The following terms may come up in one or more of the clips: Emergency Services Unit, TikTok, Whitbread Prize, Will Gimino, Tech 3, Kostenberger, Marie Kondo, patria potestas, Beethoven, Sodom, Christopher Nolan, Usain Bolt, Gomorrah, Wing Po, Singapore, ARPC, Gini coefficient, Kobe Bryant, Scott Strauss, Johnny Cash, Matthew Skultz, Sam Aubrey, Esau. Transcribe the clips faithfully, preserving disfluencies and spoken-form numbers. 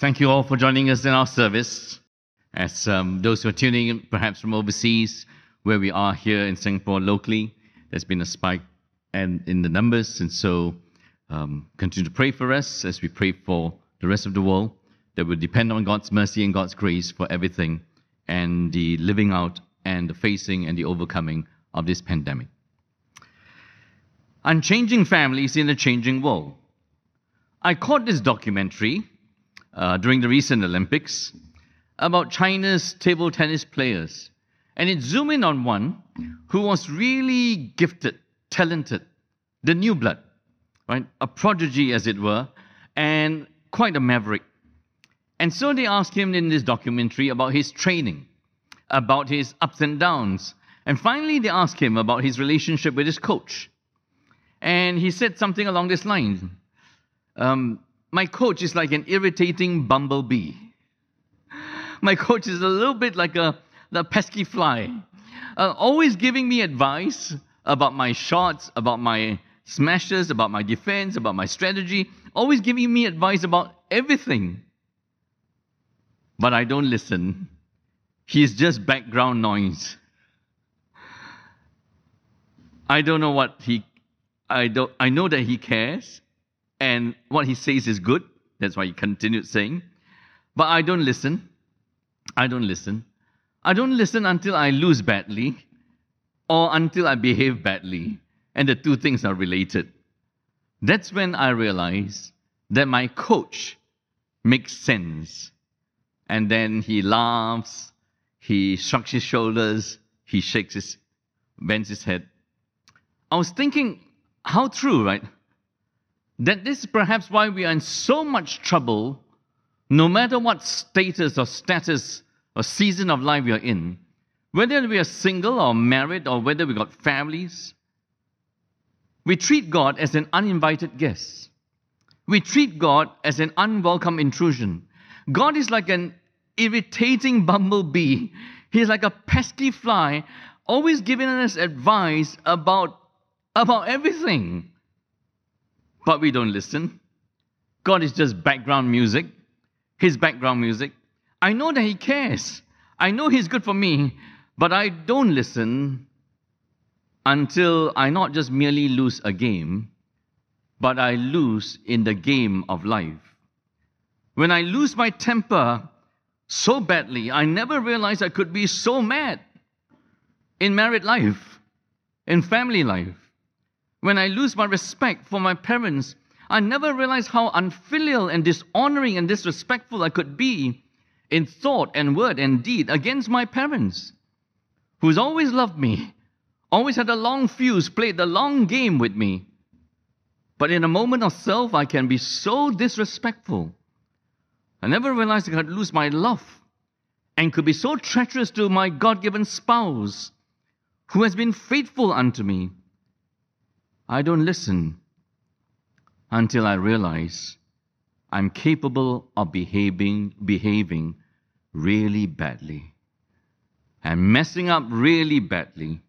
Thank you all for joining us in our service. As um, those who are tuning in, perhaps from overseas, where we are here in Singapore locally, there's been a spike and in the numbers. And so um, continue to pray for us as we pray for the rest of the world, that will depend on God's mercy and God's grace for everything, and the living out and the facing and the overcoming of this pandemic. Unchanging families in a changing world. I caught this documentary uh, during the recent Olympics about China's table tennis players, and it zoomed in on one who was really gifted, talented, the new blood, right? A prodigy, as it were, and quite a maverick. And so they asked him in this documentary about his training, about his ups and downs, and finally they asked him about his relationship with his coach. And he said something along this line, um, my coach is like an irritating bumblebee. My coach is a little bit like a, a pesky fly, uh, always giving me advice about my shots, about my smashes, about my defense, about my strategy, always giving me advice about everything. But I don't listen. He's just background noise. I don't know what he, I don't, I know that he cares, and what he says is good. That's why he continued saying, but I don't listen. I don't listen. I don't listen until I lose badly or until I behave badly. And the two things are related. That's when I realize that my coach makes sense. And then he laughs, he shrugs his shoulders, he shakes his, bends his head. I was thinking, how true, right? That this is perhaps why we are in so much trouble. No matter what status or status or season of life we are in, whether we are single or married or whether we got families, we treat God as an uninvited guest. We treat God as an unwelcome intrusion. God is like an irritating bumblebee. He's like a pesky fly, always giving us advice about, about everything. But we don't listen. God is just background music. His background music. I know that he cares. I know he's good for me, but I don't listen until I not just merely lose a game, but I lose in the game of life. When I lose my temper so badly, I never realized I could be so mad in married life, in family life. When I lose my respect for my parents, I never realized how unfilial and dishonoring and disrespectful I could be in thought and word and deed against my parents, who's always loved me, always had a long fuse, played the long game with me. But in a moment of self, I can be so disrespectful. I never realized I could lose my love and could be so treacherous to my God-given spouse who has been faithful unto me. I don't listen until I realize I'm capable of behaving, behaving really badly and messing up really badly.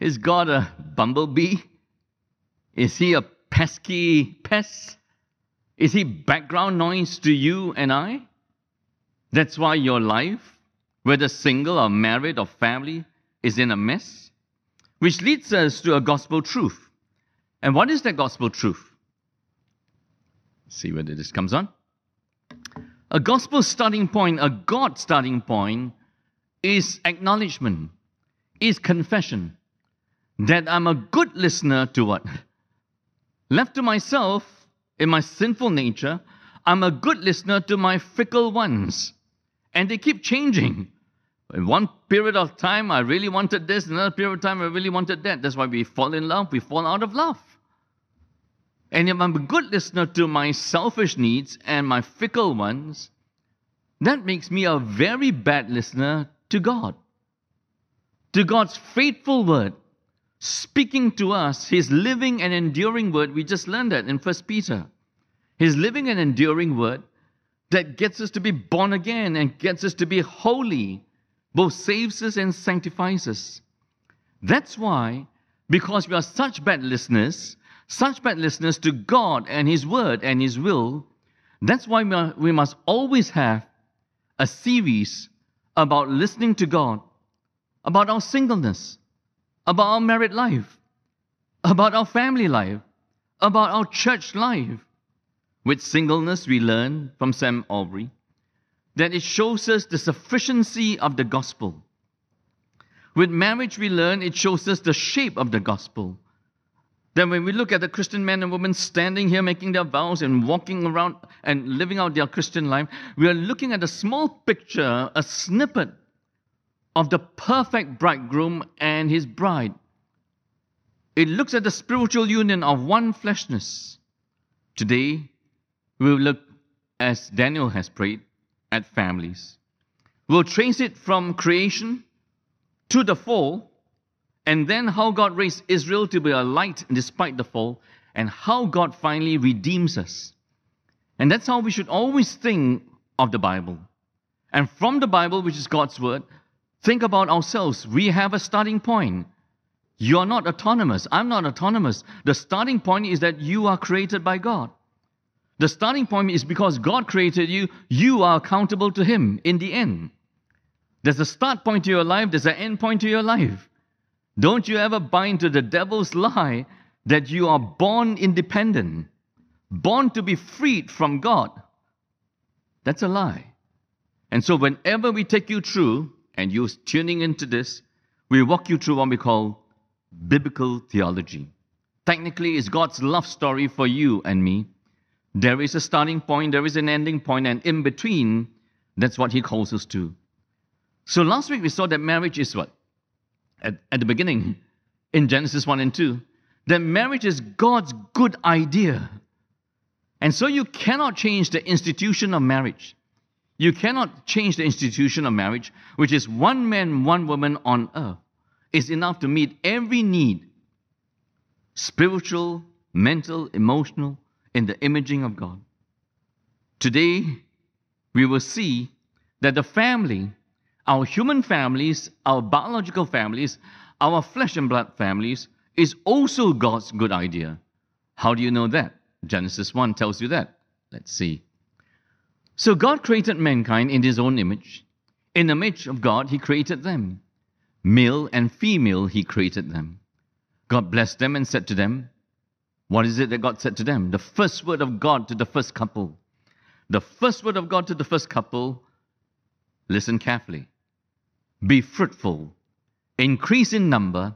Is God a bumblebee? Is he a pesky pest? Is he background noise to you and I? That's why your life, whether single or married or family, is in a mess, which leads us to a gospel truth. And what is that gospel truth? See whether this comes on. A gospel starting point, a God starting point, is acknowledgement, is confession, that I'm a good listener to what? Left to myself, in my sinful nature, I'm a good listener to my fickle ones. And they keep changing. In one period of time, I really wanted this. In another period of time, I really wanted that. That's why we fall in love. We fall out of love. And if I'm a good listener to my selfish needs and my fickle ones, that makes me a very bad listener to God. To God's faithful word, speaking to us, his living and enduring word. We just learned that in First Peter. His living and enduring word that gets us to be born again and gets us to be holy, both saves us and sanctifies us. That's why, because we are such bad listeners, such bad listeners to God and his word and his will, That's why we must always have a series about listening to God, about our singleness, about our married life, about our family life, about our church life. With singleness, we learn from Sam Aubrey that it shows us the sufficiency of the gospel. With marriage, we learn it shows us the shape of the gospel. That when we look at the Christian men and women standing here making their vows and walking around and living out their Christian life, we are looking at a small picture, a snippet of the perfect bridegroom and his bride. It looks at the spiritual union of one fleshness. Today, we'll look, as Daniel has prayed, at families. We'll trace it from creation to the fall, and then how God raised Israel to be a light despite the fall, and how God finally redeems us. And that's how we should always think of the Bible. And from the Bible, which is God's Word, think about ourselves. We have a starting point. You are not autonomous. I'm not autonomous. The starting point is that you are created by God. The starting point is because God created you, you are accountable to Him in the end. There's a start point to your life, there's an end point to your life. Don't you ever buy into the devil's lie that you are born independent, born to be freed from God. That's a lie. And so whenever we take you through, and you're tuning into this, we walk you through what we call biblical theology. Technically, it's God's love story for you and me. There is a starting point, there is an ending point, and in between, that's what He calls us to. So last week we saw that marriage is what? At, at the beginning, in Genesis one and two, that marriage is God's good idea. And so you cannot change the institution of marriage. You cannot change the institution of marriage, which is one man, one woman on earth. It's enough to meet every need, spiritual, mental, emotional, in the imaging of God. Today, we will see that the family, our human families, our biological families, our flesh and blood families, is also God's good idea. How do you know that? Genesis one tells you that. Let's see. So God created mankind in His own image. In the image of God, He created them. Male and female, He created them. God blessed them and said to them, what is it that God said to them? The first word of God to the first couple. The first word of God to the first couple, listen carefully. Be fruitful, increase in number,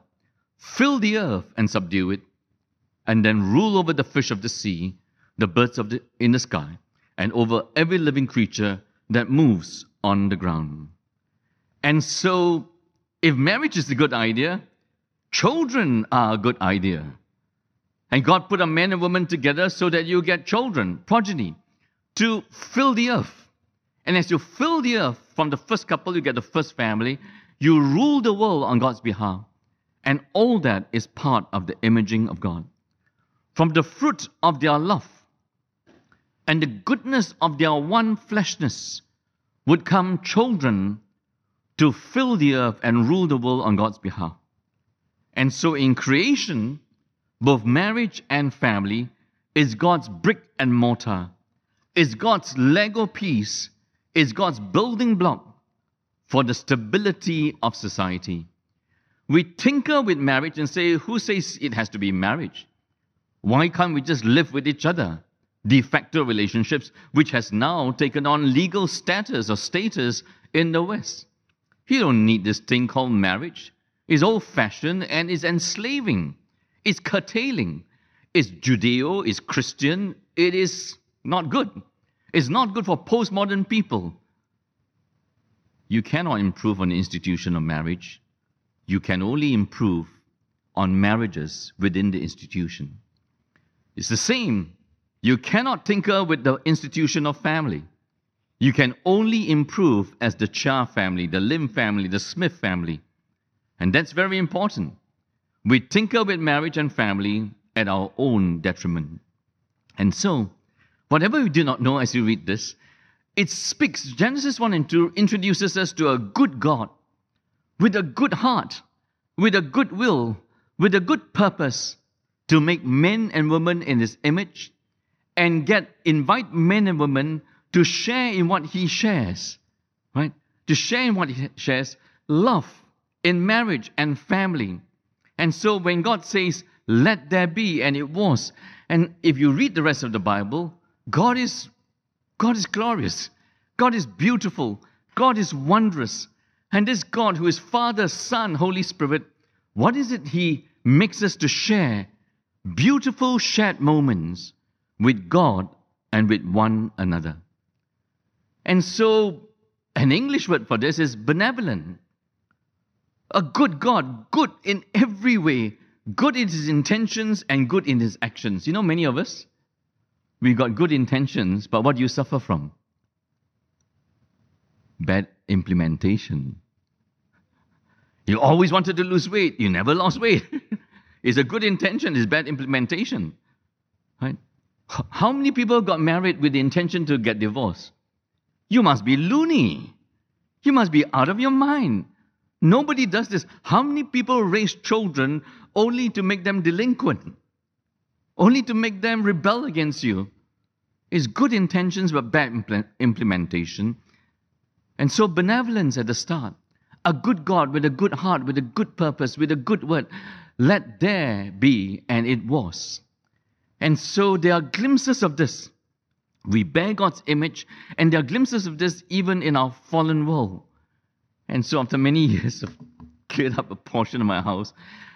fill the earth and subdue it, and then rule over the fish of the sea, the birds of the, in the sky, and over every living creature that moves on the ground. And so, if marriage is a good idea, children are a good idea. And God put a man and woman together so that you get children, progeny, to fill the earth. And as you fill the earth, from the first couple, you get the first family. You rule the world on God's behalf. And all that is part of the imaging of God. From the fruit of their love and the goodness of their one fleshness would come children to fill the earth and rule the world on God's behalf. And so in creation, both marriage and family is God's brick and mortar, is God's Lego piece, is God's building block for the stability of society. We tinker with marriage and say, who says it has to be marriage? Why can't we just live with each other? De facto relationships, which has now taken on legal status or status in the West. You don't need this thing called marriage. It's old-fashioned and it's enslaving. It's curtailing. It's Judeo, it's Christian, it is not good. It's not good for postmodern people. You cannot improve on the institution of marriage. You can only improve on marriages within the institution. It's the same. You cannot tinker with the institution of family. You can only improve as the Chia family, the Lim family, the Smith family. And that's very important. We tinker with marriage and family at our own detriment. And so, whatever we do not know as you read this, it speaks, Genesis one and two introduces us to a good God, with a good heart, with a good will, with a good purpose, to make men and women in His image, and get invite men and women to share in what he shares, right? To share in what he shares, love in marriage and family. And so when God says, let there be, and it was. And if you read the rest of the Bible, God is, God is glorious. God is beautiful. God is wondrous. And this God who is Father, Son, Holy Spirit, what is it he makes us to share? Beautiful shared moments with God and with one another. And so an English word for this is benevolent. A good God, good in every way, good in his intentions and good in his actions. You know, many of us, we've got good intentions, but what do you suffer from? Bad implementation. You always wanted to lose weight, you never lost weight. It's a good intention, it's bad implementation. Right? How many people got married with the intention to get divorced? You must be loony. You must be out of your mind. Nobody does this. How many people raise children only to make them delinquent? Only to make them rebel against you? It's good intentions but bad impl- implementation. And so benevolence at the start. A good God with a good heart, with a good purpose, with a good word. Let there be, and it was. And so there are glimpses of this. We bear God's image, and there are glimpses of this even in our fallen world. And so after many years of cleared up a portion of my house,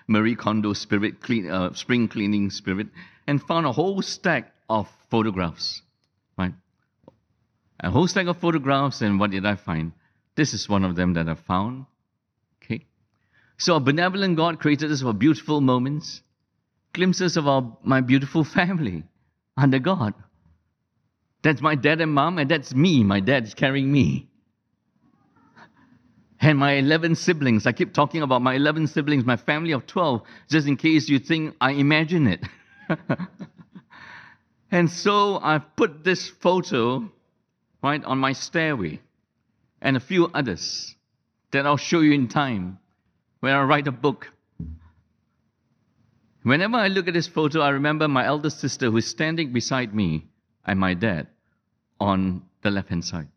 Marie Kondo spirit, clean, uh, spring cleaning spirit, and found a whole stack of photographs. Right? A whole stack of photographs, and what did I find? This is one of them that I found. Okay? So a benevolent God created us for beautiful moments, glimpses of our, my beautiful family under God. That's my dad and mom, and that's me. My dad's carrying me. And my eleven siblings. I keep talking about my eleven siblings, my family of twelve, just in case you think I imagine it. And so I've put this photo right on my stairway and a few others that I'll show you in time when I write a book. Whenever I look at this photo, I remember my eldest sister who is standing beside me and my dad on the left-hand side.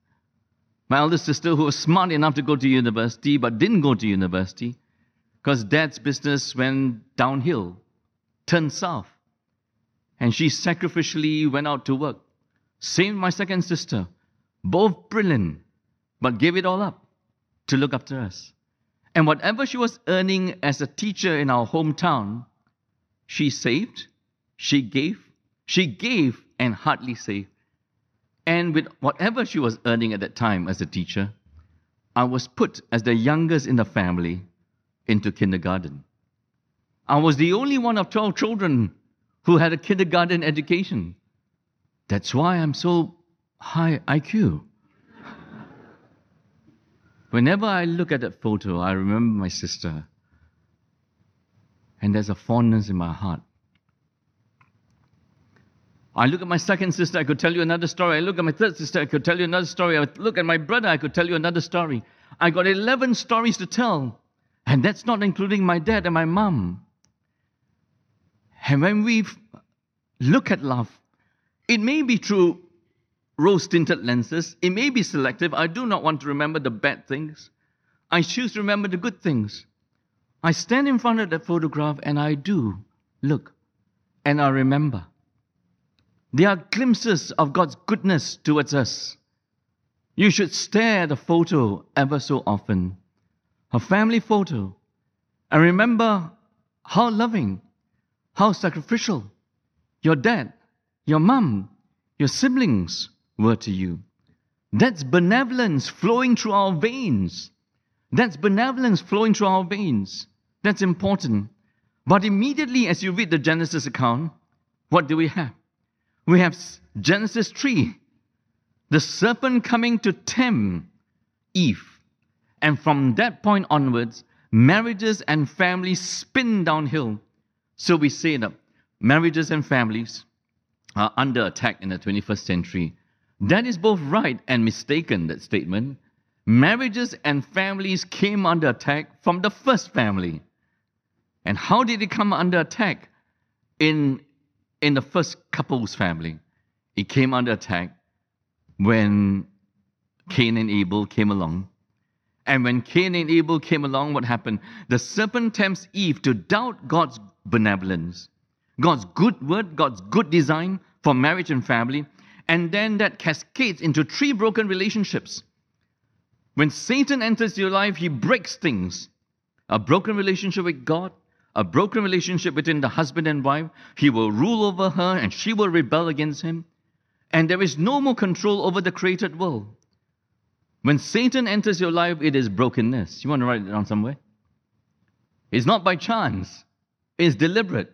My eldest sister who was smart enough to go to university but didn't go to university because dad's business went downhill, turned south, and she sacrificially went out to work. Same with my second sister, both brilliant, but gave it all up to look after us. And whatever she was earning as a teacher in our hometown, she saved, she gave, she gave and hardly saved. And with whatever she was earning at that time as a teacher, I was put as the youngest in the family into kindergarten. I was the only one of twelve children who had a kindergarten education. That's why I'm so high I Q. Whenever I look at that photo, I remember my sister. And there's a fondness in my heart. I look at my second sister, I could tell you another story. I look at my third sister, I could tell you another story. I look at my brother, I could tell you another story. I got eleven stories to tell, and that's not including my dad and my mom. And when we look at love, it may be through rose-tinted lenses. It may be selective. I do not want to remember the bad things. I choose to remember the good things. I stand in front of that photograph, and I do look, and I remember. There are glimpses of God's goodness towards us. You should stare at the photo ever so often. A family photo. And remember how loving, how sacrificial your dad, your mum, your siblings were to you. That's benevolence flowing through our veins. That's benevolence flowing through our veins. That's important. But immediately as you read the Genesis account, what do we have? We have Genesis three, the serpent coming to tempt Eve. And from that point onwards, marriages and families spin downhill. So we say that marriages and families are under attack in the twenty-first century. That is both right and mistaken, that statement. Marriages and families came under attack from the first family. And how did it come under attack? In In the first couple's family, it came under attack when Cain and Abel came along. And when Cain and Abel came along, what happened? The serpent tempts Eve to doubt God's benevolence, God's good word, God's good design for marriage and family, and then that cascades into three broken relationships. When Satan enters your life, he breaks things. A broken relationship with God, a broken relationship between the husband and wife. He will rule over her and she will rebel against him. And there is no more control over the created world. When Satan enters your life, it is brokenness. You want to write it down somewhere? It's not by chance. It's deliberate.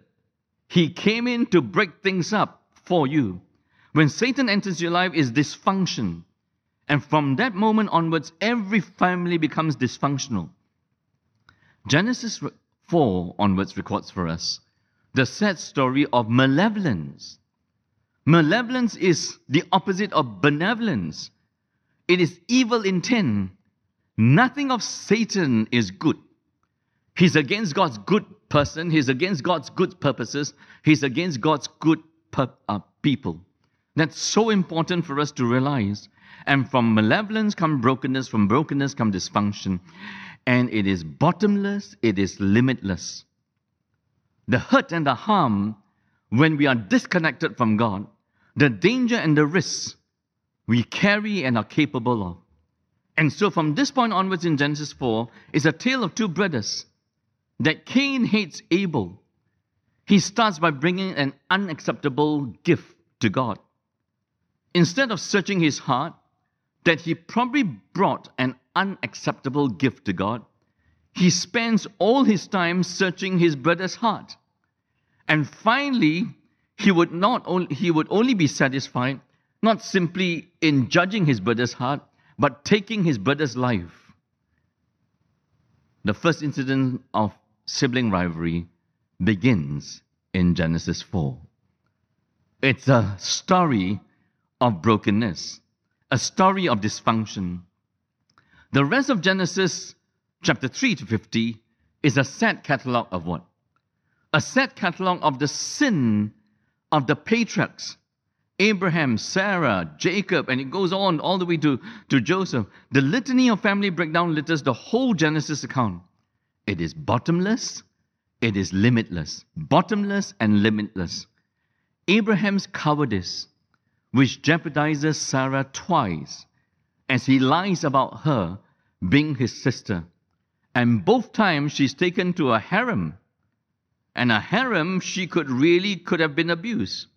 He came in to break things up for you. When Satan enters your life, it's dysfunction. And from that moment onwards, every family becomes dysfunctional. Genesis four onwards records for us the sad story of malevolence. Malevolence is the opposite of benevolence. It is evil intent. Nothing of Satan is good. He's against God's good person. He's against God's good purposes. He's against God's good per- uh, people. That's so important for us to realize. And from malevolence come brokenness. From brokenness come dysfunction. And it is bottomless. It is limitless. The hurt and the harm when we are disconnected from God, the danger and the risks we carry and are capable of. And so from this point onwards in Genesis four, it's a tale of two brothers. That Cain hates Abel. He starts by bringing an unacceptable gift to God. Instead of searching his heart, that he probably brought an unacceptable gift to God, he spends all his time searching his brother's heart. And finally, he would not only, he would only be satisfied not simply in judging his brother's heart, but taking his brother's life. The first incident of sibling rivalry begins in Genesis four. It's a story of brokenness, a story of dysfunction. The rest of Genesis chapter three to fifty is a sad catalogue of what? A sad catalogue of the sin of the patriarchs, Abraham, Sarah, Jacob, and it goes on all the way to, to Joseph. The litany of family breakdown litters the whole Genesis account. It is bottomless, it is limitless. Bottomless and limitless. Abraham's cowardice, which jeopardizes Sarah twice, as he lies about her being his sister. And both times she's taken to a harem. And a harem she could really could have been abused.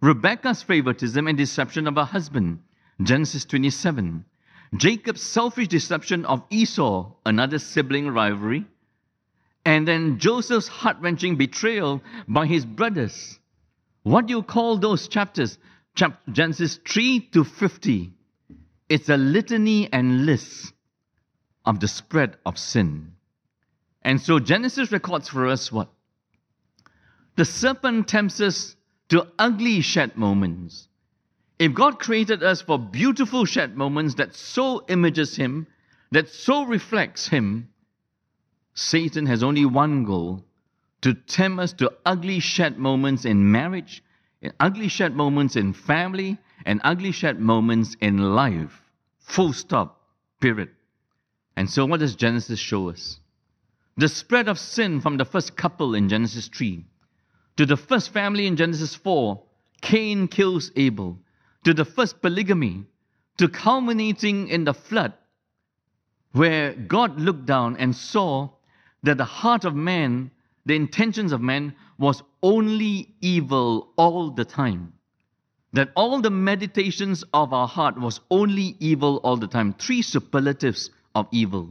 Rebekah's favoritism and deception of her husband, Genesis twenty-seven. Jacob's selfish deception of Esau, another sibling rivalry. And then Joseph's heart-wrenching betrayal by his brothers. What do you call those chapters? Chap- Genesis three to fifty. It's a litany and list of the spread of sin. And so Genesis records for us what? The serpent tempts us to ugly shed moments. If God created us for beautiful shed moments that so images Him, that so reflects Him, Satan has only one goal, to tempt us to ugly shed moments in marriage, in ugly shed moments in family, and ugly shed moments in life. Full stop, period. And so what does Genesis show us? The spread of sin from the first couple in Genesis three. To the first family in Genesis four, Cain kills Abel. To the first polygamy, to culminating in the flood, where God looked down and saw that the heart of man, the intentions of man, was only evil all the time. That all the meditations of our heart was only evil all the time. Three superlatives of evil.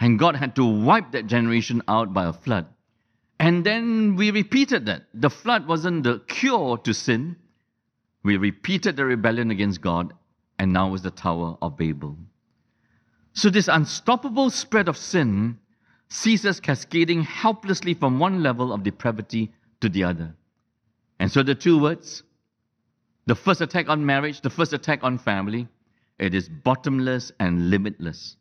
And God had to wipe that generation out by a flood. And then we repeated that. The flood wasn't the cure to sin. We repeated the rebellion against God, and now is the Tower of Babel. So this unstoppable spread of sin sees us cascading helplessly from one level of depravity to the other. And so the two words, the first attack on marriage, the first attack on family, it is bottomless and limitless.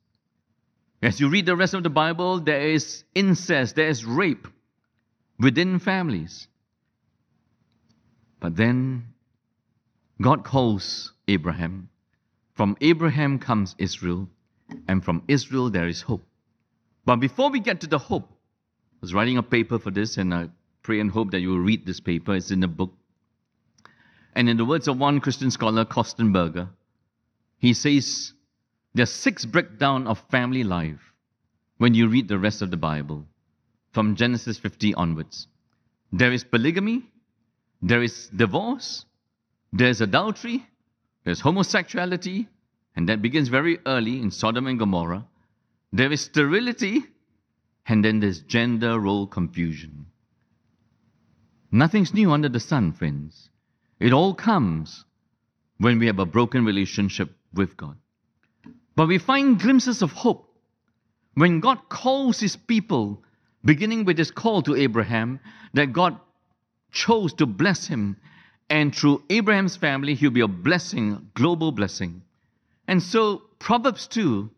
As you read the rest of the Bible, there is incest, there is rape within families. But then God calls Abraham. From Abraham comes Israel, and from Israel there is hope. But before we get to the hope, I was writing a paper for this, and I pray and hope that you will read this paper. It's in the book. And in the words of one Christian scholar, Kostenberger, he says, there are six breakdowns of family life when you read the rest of the Bible, from Genesis fifty onwards. There is polygamy, there is divorce, there is adultery, there is homosexuality, and that begins very early in Sodom and Gomorrah. There is sterility, and then there's gender role confusion. Nothing's new under the sun, friends. It all comes when we have a broken relationship with God. But we find glimpses of hope when God calls His people, beginning with His call to Abraham, that God chose to bless him, and through Abraham's family, he'll be a blessing, a global blessing. And so Proverbs two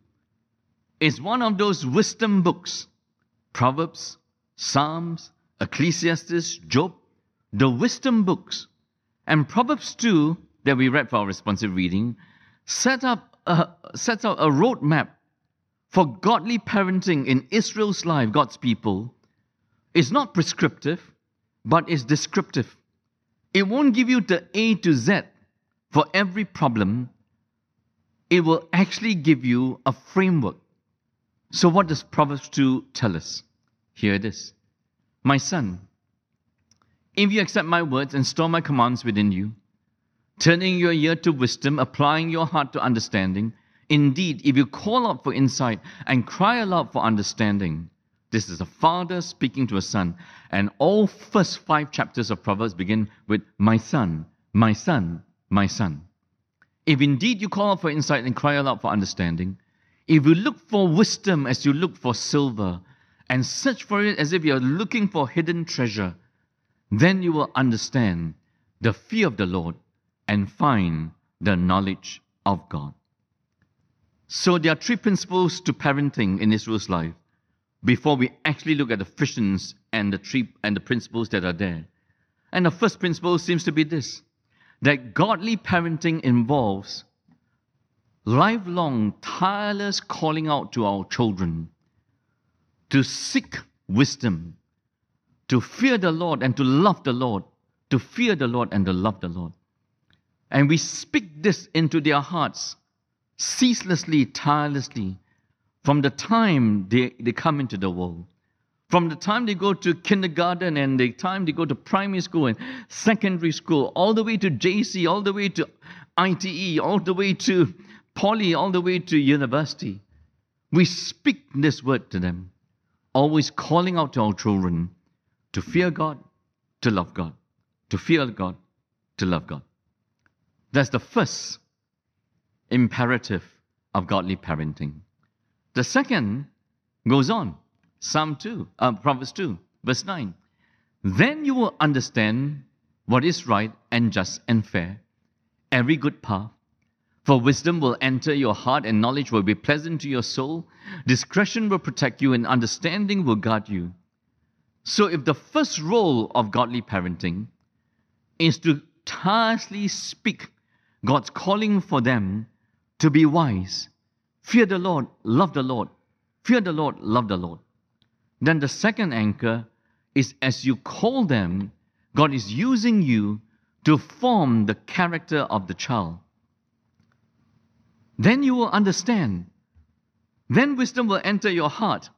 is one of those wisdom books. Proverbs, Psalms, Ecclesiastes, Job, the wisdom books. And Proverbs two, that we read for our responsive reading, set up a, sets out a roadmap for godly parenting in Israel's life, God's people. It's not prescriptive, but it's descriptive. It won't give you the A to Z for every problem. It will actually give you a framework. So what does Proverbs two tell us? Here it is. My son, if you accept my words and store my commands within you, turning your ear to wisdom, applying your heart to understanding, indeed, if you call out for insight and cry aloud for understanding, this is a father speaking to a son. And all first five chapters of Proverbs begin with, my son, my son, my son. If indeed you call out for insight and cry aloud for understanding, if you look for wisdom as you look for silver and search for it as if you are looking for hidden treasure, then you will understand the fear of the Lord and find the knowledge of God. So there are three principles to parenting in Israel's life before we actually look at the visions and the three, and the principles that are there. And the first principle seems to be this, that godly parenting involves lifelong, tireless calling out to our children to seek wisdom, to fear the Lord and to love the Lord, to fear the Lord and to love the Lord. And we speak this into their hearts ceaselessly, tirelessly, from the time they, they come into the world, from the time they go to kindergarten and the time they go to primary school and secondary school, all the way to J C, all the way to I T E, all the way to poly, all the way to university. We speak this word to them, always calling out to our children to fear God, to love God, to fear God, to love God. That's the first imperative of godly parenting. The second goes on, Psalm two, uh, Proverbs two, verse nine. Then you will understand what is right and just and fair, every good path. For wisdom will enter your heart and knowledge will be pleasant to your soul. Discretion will protect you and understanding will guard you. So if the first role of godly parenting is to tirelessly speak God's calling for them to be wise, fear the Lord, love the Lord, fear the Lord, love the Lord. Then the second anchor is as you call them, God is using you to form the character of the child. Then you will understand. Then wisdom will enter your heart.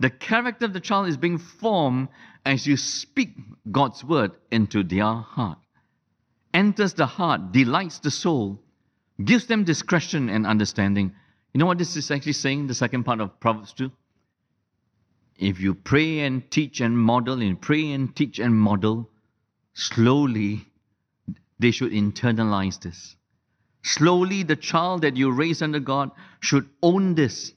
The character of the child is being formed as you speak God's word into their heart. Enters the heart, delights the soul, gives them discretion and understanding. You know what this is actually saying, the second part of Proverbs two? If you pray and teach and model, and pray and teach and model, slowly they should internalize this. Slowly the child that you raise under God should own this.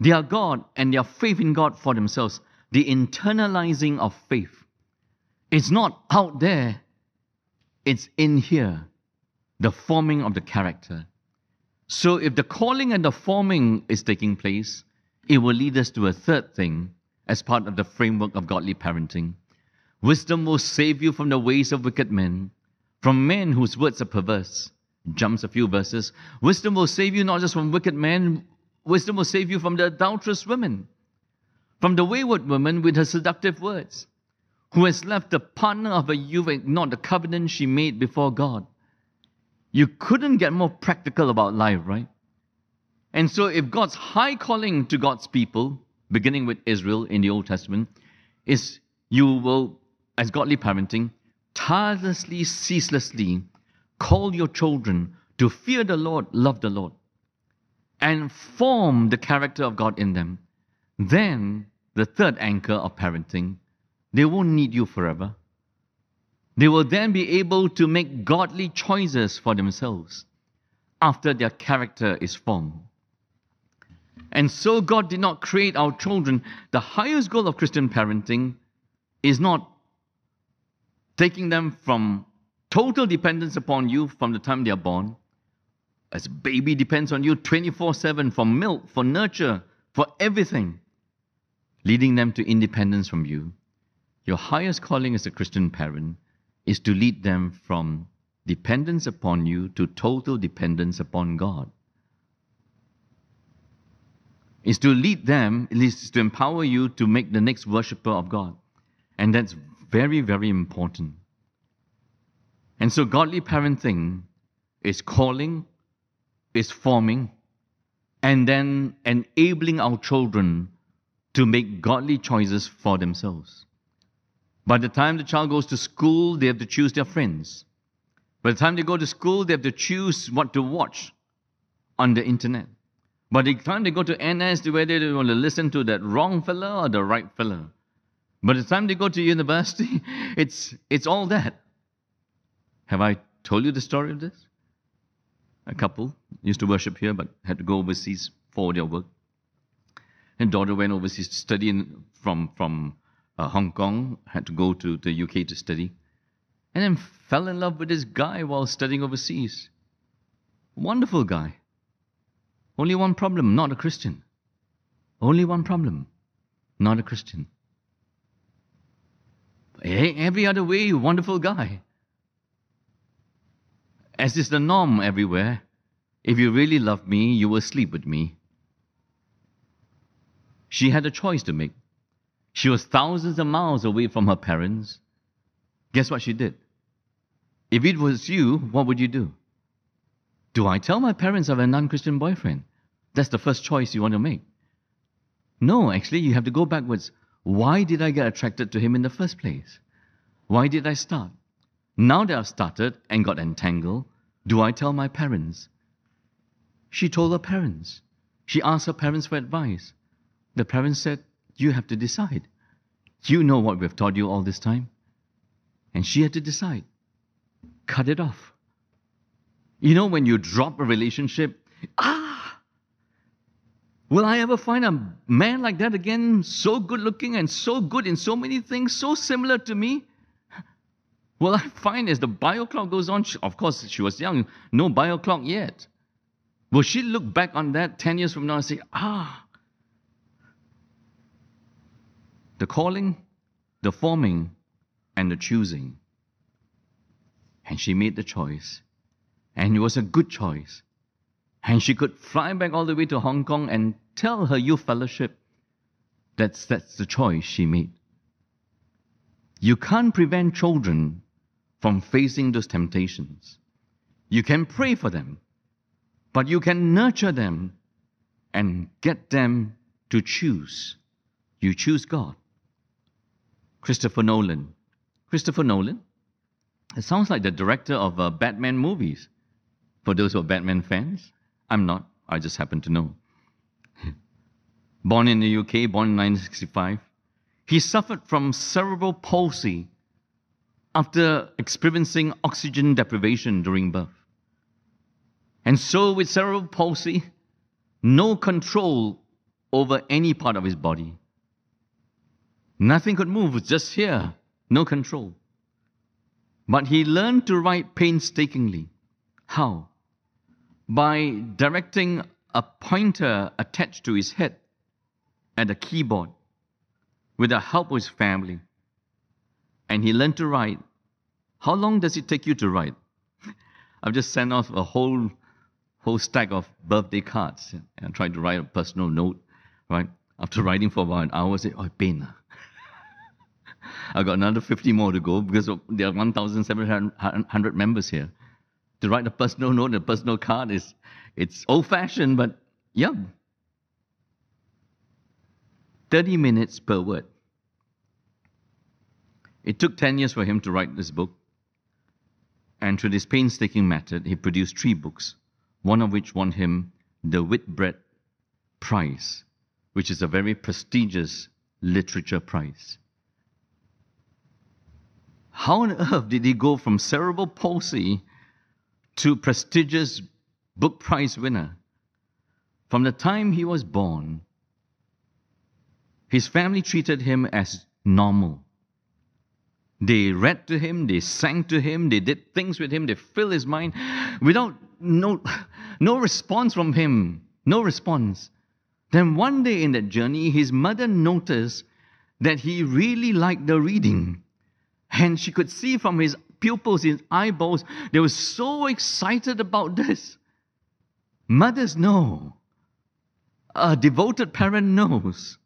Their God and their faith in God for themselves, the internalizing of faith. It's not out there, it's in here, the forming of the character. So if the calling and the forming is taking place, it will lead us to a third thing as part of the framework of godly parenting. Wisdom will save you from the ways of wicked men, from men whose words are perverse. Jumps a few verses. Wisdom will save you not just from wicked men. Wisdom will save you from the adulterous women, from the wayward woman with her seductive words, who has left the partner of her youth and ignored the covenant she made before God. You couldn't get more practical about life, right? And so if God's high calling to God's people, beginning with Israel in the Old Testament, is you will, as godly parenting, tirelessly, ceaselessly call your children to fear the Lord, love the Lord, and form the character of God in them, then the third anchor of parenting, they won't need you forever. They will then be able to make godly choices for themselves after their character is formed. And so God did not create our children. The highest goal of Christian parenting is not taking them from total dependence upon you from the time they are born, as a baby depends on you twenty-four seven for milk, for nurture, for everything, leading them to independence from you. Your highest calling as a Christian parent is to lead them from dependence upon you to total dependence upon God. It's to lead them, at least to empower you to make the next worshipper of God. And that's very, very important. And so godly parenting is calling, is forming, and then enabling our children to make godly choices for themselves. By the time the child goes to school, they have to choose their friends. By the time they go to school, they have to choose what to watch on the internet. By the time they go to N S, whether they want to listen to that wrong fella or the right fella. By the time they go to university, it's it's all that. Have I told you the story of this? A couple used to worship here but had to go overseas for their work. And daughter went overseas to study in, from from. Uh, Hong Kong, had to go to the U K to study, and then fell in love with this guy while studying overseas. Wonderful guy. Only one problem, not a Christian. Only one problem, not a Christian. Every other way, wonderful guy. As is the norm everywhere, if you really love me, you will sleep with me. She had a choice to make. She was thousands of miles away from her parents. Guess what she did? If it was you, what would you do? Do I tell my parents I have a non-Christian boyfriend? That's the first choice you want to make. No, actually, you have to go backwards. Why did I get attracted to him in the first place? Why did I start? Now that I've started and got entangled, do I tell my parents? She told her parents. She asked her parents for advice. The parents said, "You have to decide. You know what we've taught you all this time." And she had to decide. Cut it off. You know, when you drop a relationship, ah, will I ever find a man like that again, so good looking and so good in so many things, so similar to me? Will I find, as the bio clock goes on, she, of course she was young, no bio clock yet. Will she look back on that ten years from now and say, ah, the calling, the forming, and the choosing. And she made the choice. And it was a good choice. And she could fly back all the way to Hong Kong and tell her youth fellowship that's, that's the choice she made. You can't prevent children from facing those temptations. You can pray for them, but you can nurture them and get them to choose. You choose God. Christopher Nolan. Christopher Nolan? It sounds like the director of uh, Batman movies. For those who are Batman fans, I'm not. I just happen to know. Born in the U K, born in nineteen sixty-five, he suffered from cerebral palsy after experiencing oxygen deprivation during birth. And so with cerebral palsy, no control over any part of his body. Nothing could move, it's just here, no control. But he learned to write painstakingly. How? By directing a pointer attached to his head at a keyboard with the help of his family. And he learned to write How long does it take you to write? I've just sent off a whole whole stack of birthday cards and tried to write a personal note, right? After writing for about an hour, I said, oh, pain. I've got another fifty more to go because there are one thousand seven hundred members here. To write a personal note, a personal card, is it's old-fashioned, but yeah. thirty minutes per word. It took ten years for him to write this book. And through this painstaking method, he produced three books, one of which won him the Whitbread Prize, which is a very prestigious literature prize. How on earth did he go from cerebral palsy to prestigious book prize winner? From the time he was born, his family treated him as normal. They read to him, they sang to him, they did things with him, they filled his mind without no, no response from him, no response. Then one day in that journey, his mother noticed that he really liked the reading. And she could see from his pupils, his eyeballs, they were so excited about this. Mothers know. A devoted parent knows.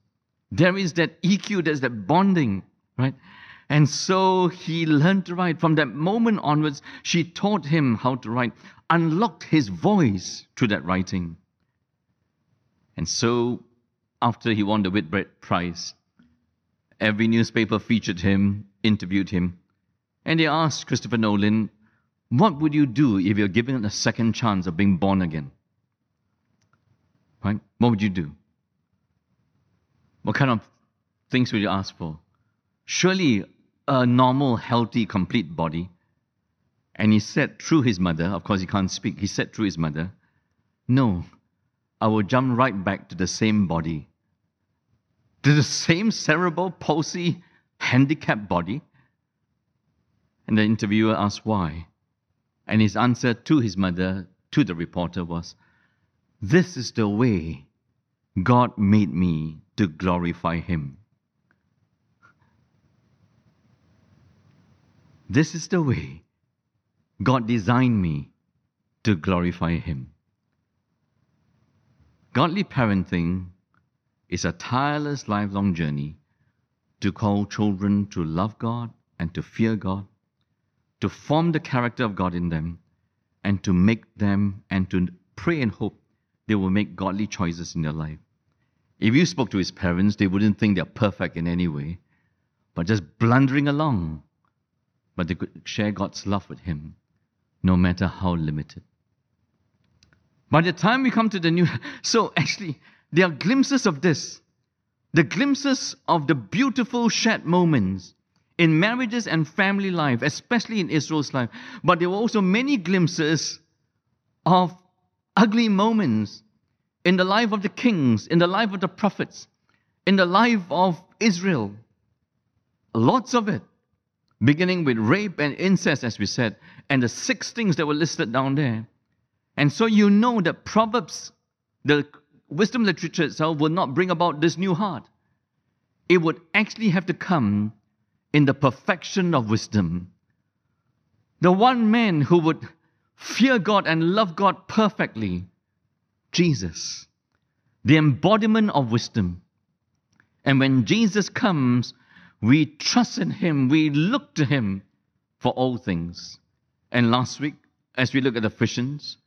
There is that E Q, there's that bonding, right? And so he learned to write. From that moment onwards, she taught him how to write, unlocked his voice through that writing. And so, after he won the Whitbread Prize, every newspaper featured him, interviewed him, and they asked Christopher Nolan, what would you do if you're given a second chance of being born again? Right? What would you do? What kind of things would you ask for? Surely a normal, healthy, complete body. And he said through his mother, of course he can't speak, he said through his mother, no, I will jump right back to the same body, to the same cerebral palsy, handicapped body. And the interviewer asked why. And his answer to his mother, to the reporter was, this is the way God made me to glorify Him. This is the way God designed me to glorify Him. Godly parenting is a tireless lifelong journey to call children to love God and to fear God, to form the character of God in them, and to make them, and to pray and hope they will make godly choices in their life. If you spoke to his parents, they wouldn't think they're perfect in any way, but just blundering along. But they could share God's love with him, no matter how limited. By the time we come to the new... So actually, there are glimpses of this. The glimpses of the beautiful shared moments in marriages and family life, especially in Israel's life. But there were also many glimpses of ugly moments in the life of the kings, in the life of the prophets, in the life of Israel. Lots of it. Beginning with rape and incest, as we said, and the six things that were listed down there. And so you know that Proverbs, the wisdom literature itself, will not bring about this new heart. It would actually have to come in the perfection of wisdom. The one man who would fear God and love God perfectly, Jesus, the embodiment of wisdom. And when Jesus comes, we trust in Him, we look to Him for all things. And last week, as we look at the Ephesians,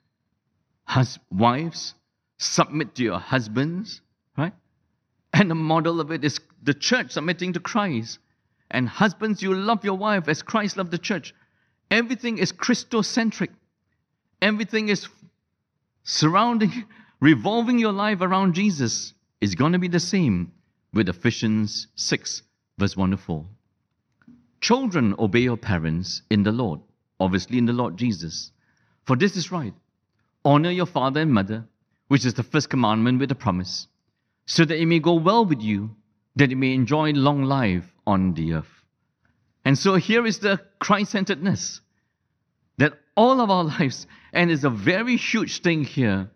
hus- wives, submit to your husbands, right? And the model of it is the church submitting to Christ. And husbands, you love your wife as Christ loved the church. Everything is Christocentric. Everything is surrounding, revolving your life around Jesus. It's going to be the same with Ephesians six. Verse one to four. Children, obey your parents in the Lord, obviously in the Lord Jesus, for this is right. Honor your father and mother, which is the first commandment with a promise, so that it may go well with you, that it may enjoy long life on the earth. And so here is the Christ-centeredness, that all of our lives, and it's a very huge thing here.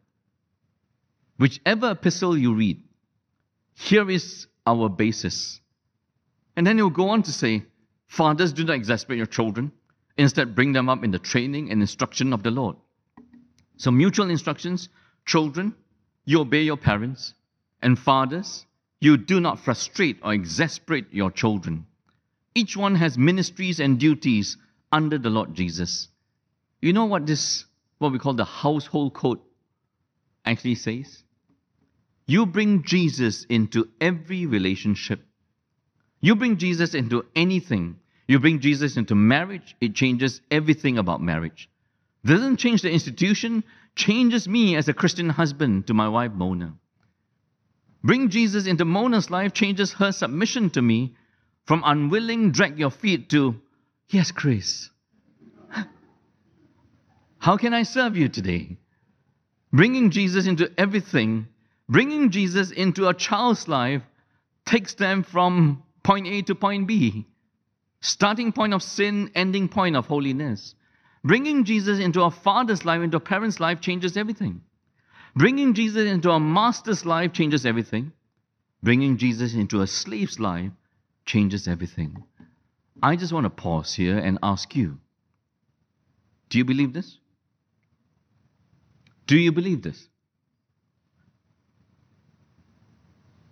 Whichever epistle you read, here is our basis. And then he'll go on to say, fathers, do not exasperate your children, Instead, bring them up in the training and instruction of the Lord. So mutual instructions, children, you obey your parents, and fathers, you do not frustrate or exasperate your children. Each one has ministries and duties under the Lord Jesus. You know what this, what we call the household code, actually says? You bring Jesus into every relationship. You bring Jesus into anything. You bring Jesus into marriage, it changes everything about marriage. Doesn't change the institution, changes me as a Christian husband to my wife, Mona. Bring Jesus into Mona's life, changes her submission to me from unwilling, drag your feet to, yes, Chris. How can I serve you today? Bringing Jesus into everything, bringing Jesus into a child's life takes them from point A to point B. Starting point of sin, ending point of holiness. Bringing Jesus into a father's life, into a parent's life, changes everything. Bringing Jesus into a master's life changes everything. Bringing Jesus into a slave's life changes everything. I just want to pause here and ask you, do you believe this? Do you believe this?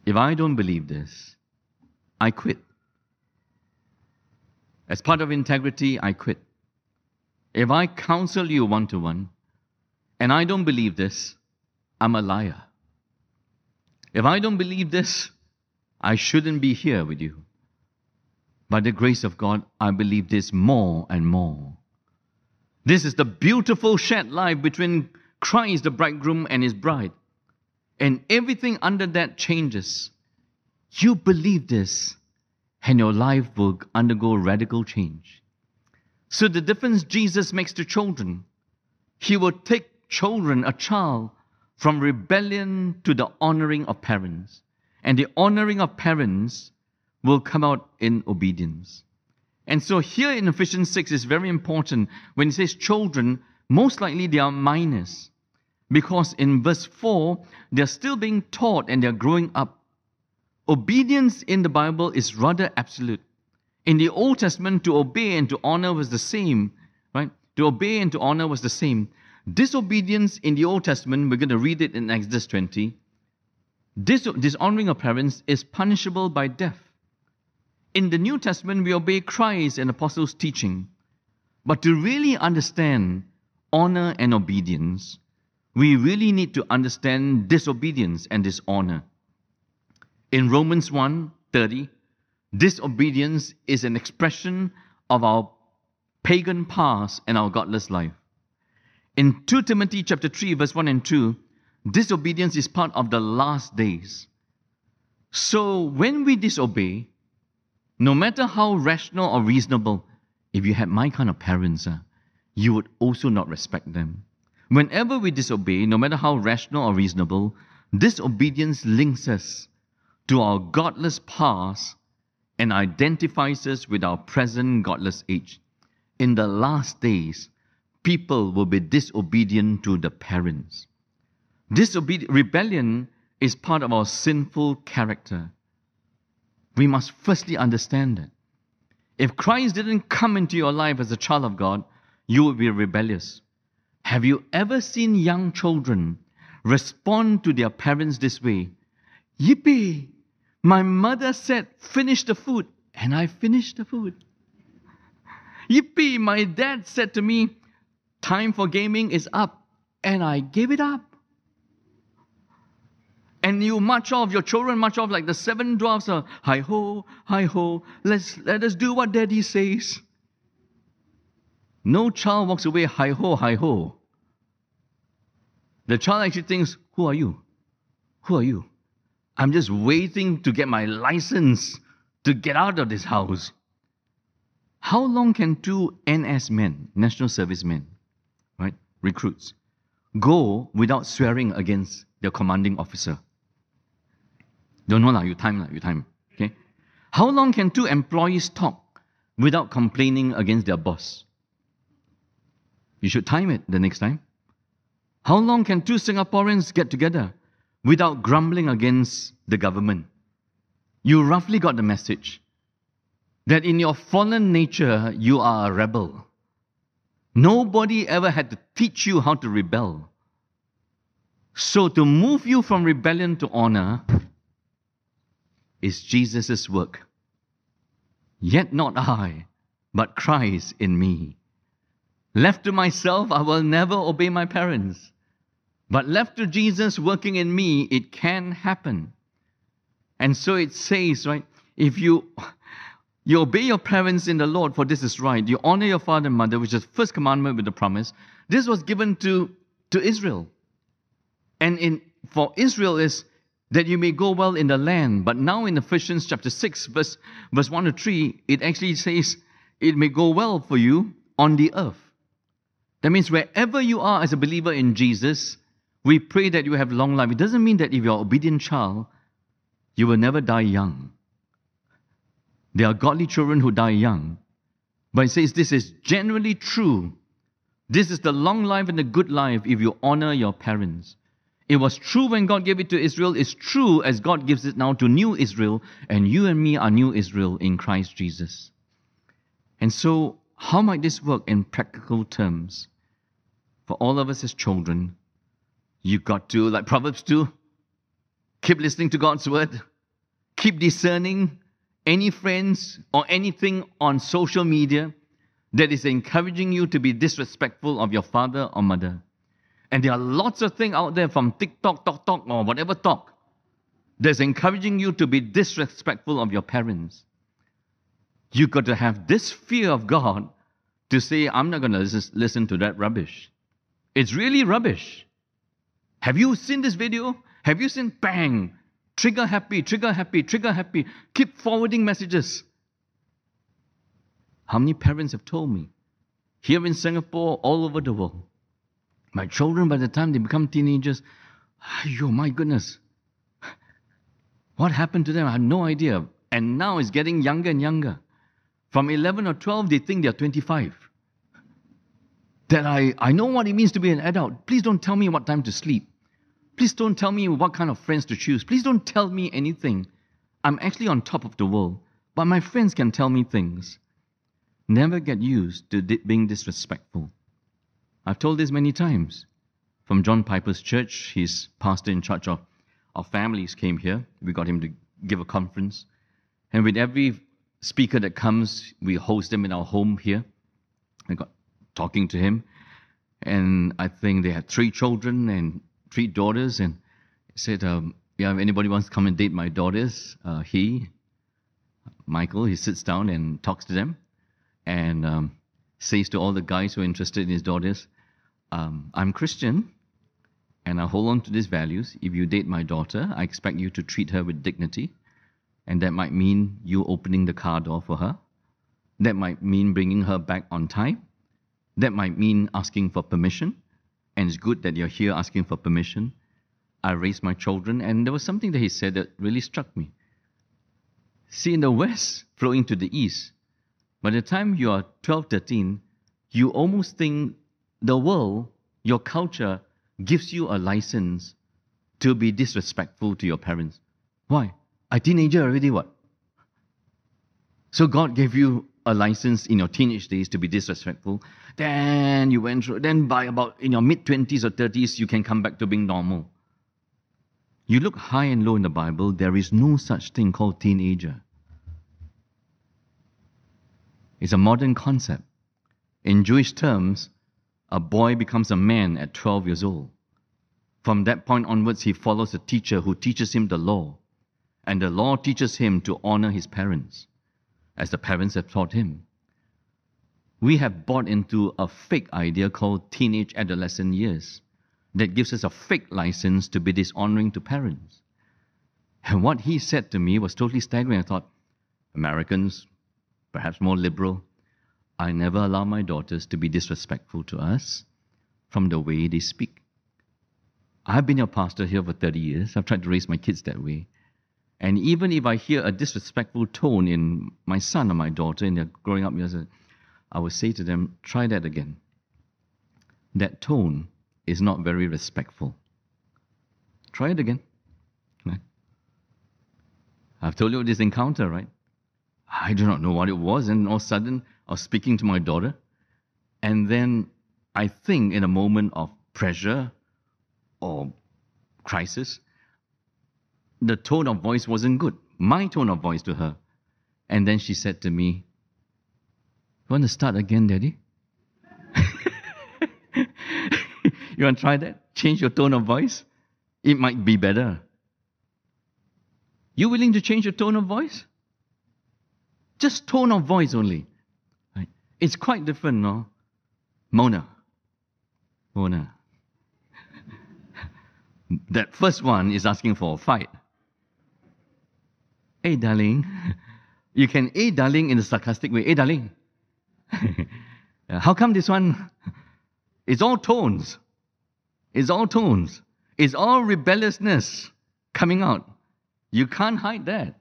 If I don't believe this, I quit. As part of integrity, I quit. If I counsel you one-to-one, and I don't believe this, I'm a liar. If I don't believe this, I shouldn't be here with you. By the grace of God, I believe this more and more. This is the beautiful shared life between Christ, the bridegroom, and his bride. And everything under that changes. You believe this, and your life will undergo radical change. So the difference Jesus makes to children, he will take children, a child, from rebellion to the honoring of parents. And the honoring of parents will come out in obedience. And so here in Ephesians six, it's very important. When it says children, most likely they are minors. Because in verse four, they're still being taught and they're growing up. Obedience in the Bible is rather absolute. In the Old Testament, to obey and to honor was the same, right? To obey and to honor was the same. Disobedience in the Old Testament, we're going to read it in Exodus twenty. Dis- dishonoring of parents is punishable by death. In the New Testament, we obey Christ and apostles' teaching. But to really understand honor and obedience, we really need to understand disobedience and dishonor. In Romans one thirty, disobedience is an expression of our pagan past and our godless life. In Second Timothy chapter three, verse one and two, disobedience is part of the last days. So when we disobey, no matter how rational or reasonable, if you had my kind of parents, uh, you would also not respect them. Whenever we disobey, no matter how rational or reasonable, disobedience links us to our godless past and identifies us with our present godless age. In the last days, people will be disobedient to the parents. Disobed- rebellion is part of our sinful character. We must firstly understand it. If Christ didn't come into your life as a child of God, you would be rebellious. Have you ever seen young children respond to their parents this way? Yippee! My mother said, finish the food, and I finished the food. Yippee, my dad said to me, time for gaming is up, and I gave it up. And you march off, your children march off like the seven dwarfs are, hi-ho, hi-ho, let's, let us do what daddy says. No child walks away, hi-ho, hi-ho. The child actually thinks, who are you? Who are you? I'm just waiting to get my license to get out of this house. How long can two N S men, National Service men, right, recruits, go without swearing against their commanding officer? Don't know lah, you time lah, you time. Okay? How long can two employees talk without complaining against their boss? You should time it the next time. How long can two Singaporeans get together without grumbling against the government? You roughly got the message that in your fallen nature, you are a rebel. Nobody ever had to teach you how to rebel. So to move you from rebellion to honor is Jesus' work. Yet not I, but Christ in me. Left to myself, I will never obey my parents. But left to Jesus working in me, it can happen. And so it says, right, if you, you obey your parents in the Lord, for this is right. You honor your father and mother, which is the first commandment with the promise. This was given to, to Israel. And in, for Israel is that you may go well in the land. But now in Ephesians chapter six, verse, verse one to three, it actually says, it may go well for you on the earth. That means wherever you are as a believer in Jesus, we pray that you have long life. It doesn't mean that if you're an obedient child, you will never die young. There are godly children who die young. But it says this is generally true. This is the long life and the good life if you honor your parents. It was true when God gave it to Israel. It's true as God gives it now to new Israel. And you and me are new Israel in Christ Jesus. And so, how might this work in practical terms? For all of us as children, you've got to, like Proverbs two, keep listening to God's word, keep discerning any friends or anything on social media that is encouraging you to be disrespectful of your father or mother. And there are lots of things out there from TikTok, Tok Tok, or whatever talk that's encouraging you to be disrespectful of your parents. You've got to have this fear of God to say, I'm not going to listen to that rubbish. It's really rubbish. Have you seen this video? Have you seen, bang, trigger happy, trigger happy, trigger happy, keep forwarding messages. How many parents have told me, here in Singapore, all over the world, my children, by the time they become teenagers, oh my goodness, what happened to them? I have no idea. And now it's getting younger and younger. From eleven or twelve, they think they're twenty-five. That I, I know what it means to be an adult. Please don't tell me what time to sleep. Please don't tell me what kind of friends to choose. Please don't tell me anything. I'm actually on top of the world, but my friends can tell me things. Never get used to being disrespectful. I've told this many times. From John Piper's church, his pastor in charge of our families came here. We got him to give a conference. And with every speaker that comes, we host them in our home here. I got talking to him, and I think they had three children and three daughters, and said, um, yeah, if anybody wants to come and date my daughters, uh, he, Michael, he sits down and talks to them, and um, says to all the guys who are interested in his daughters, um, I'm Christian, and I hold on to these values. If you date my daughter, I expect you to treat her with dignity. And that might mean you opening the car door for her. That might mean bringing her back on time. That might mean asking for permission. And it's good that you're here asking for permission. I raised my children, and there was something that he said that really struck me. See, in the West, flowing to the East, by the time you are twelve, thirteen, you almost think the world, your culture, gives you a license to be disrespectful to your parents. Why? A teenager already, what? So God gave you a license in your teenage days to be disrespectful. Then you went through, then by about in your mid-twenties or thirties, you can come back to being normal. You look high and low in the Bible, there is no such thing called teenager. It's a modern concept. In Jewish terms, a boy becomes a man at twelve years old. From that point onwards, he follows a teacher who teaches him the law. And the law teaches him to honor his parents, as the parents have taught him. We have bought into a fake idea called teenage adolescent years that gives us a fake license to be dishonoring to parents. And what he said to me was totally staggering. I thought, Americans, perhaps more liberal, I never allow my daughters to be disrespectful to us from the way they speak. I've been your pastor here for thirty years. I've tried to raise my kids that way. And even if I hear a disrespectful tone in my son or my daughter in their growing up years, I would say to them, try that again. That tone is not very respectful. Try it again. I've told you this encounter, right? I do not know what it was, and all of a sudden, I was speaking to my daughter, And then I think in a moment of pressure or crisis, the tone of voice wasn't good, my tone of voice to her. And then she said to me, "You want to start again, Daddy? You want to try that? Change your tone of voice? It might be better. You willing to change your tone of voice? Just tone of voice only. Right? It's quite different, no? Mona. Mona. That first one is asking for a fight. Hey, darling. You can, hey, darling, in a sarcastic way. Hey, darling. How come this one? It's all tones. It's all tones. It's all rebelliousness coming out. You can't hide that."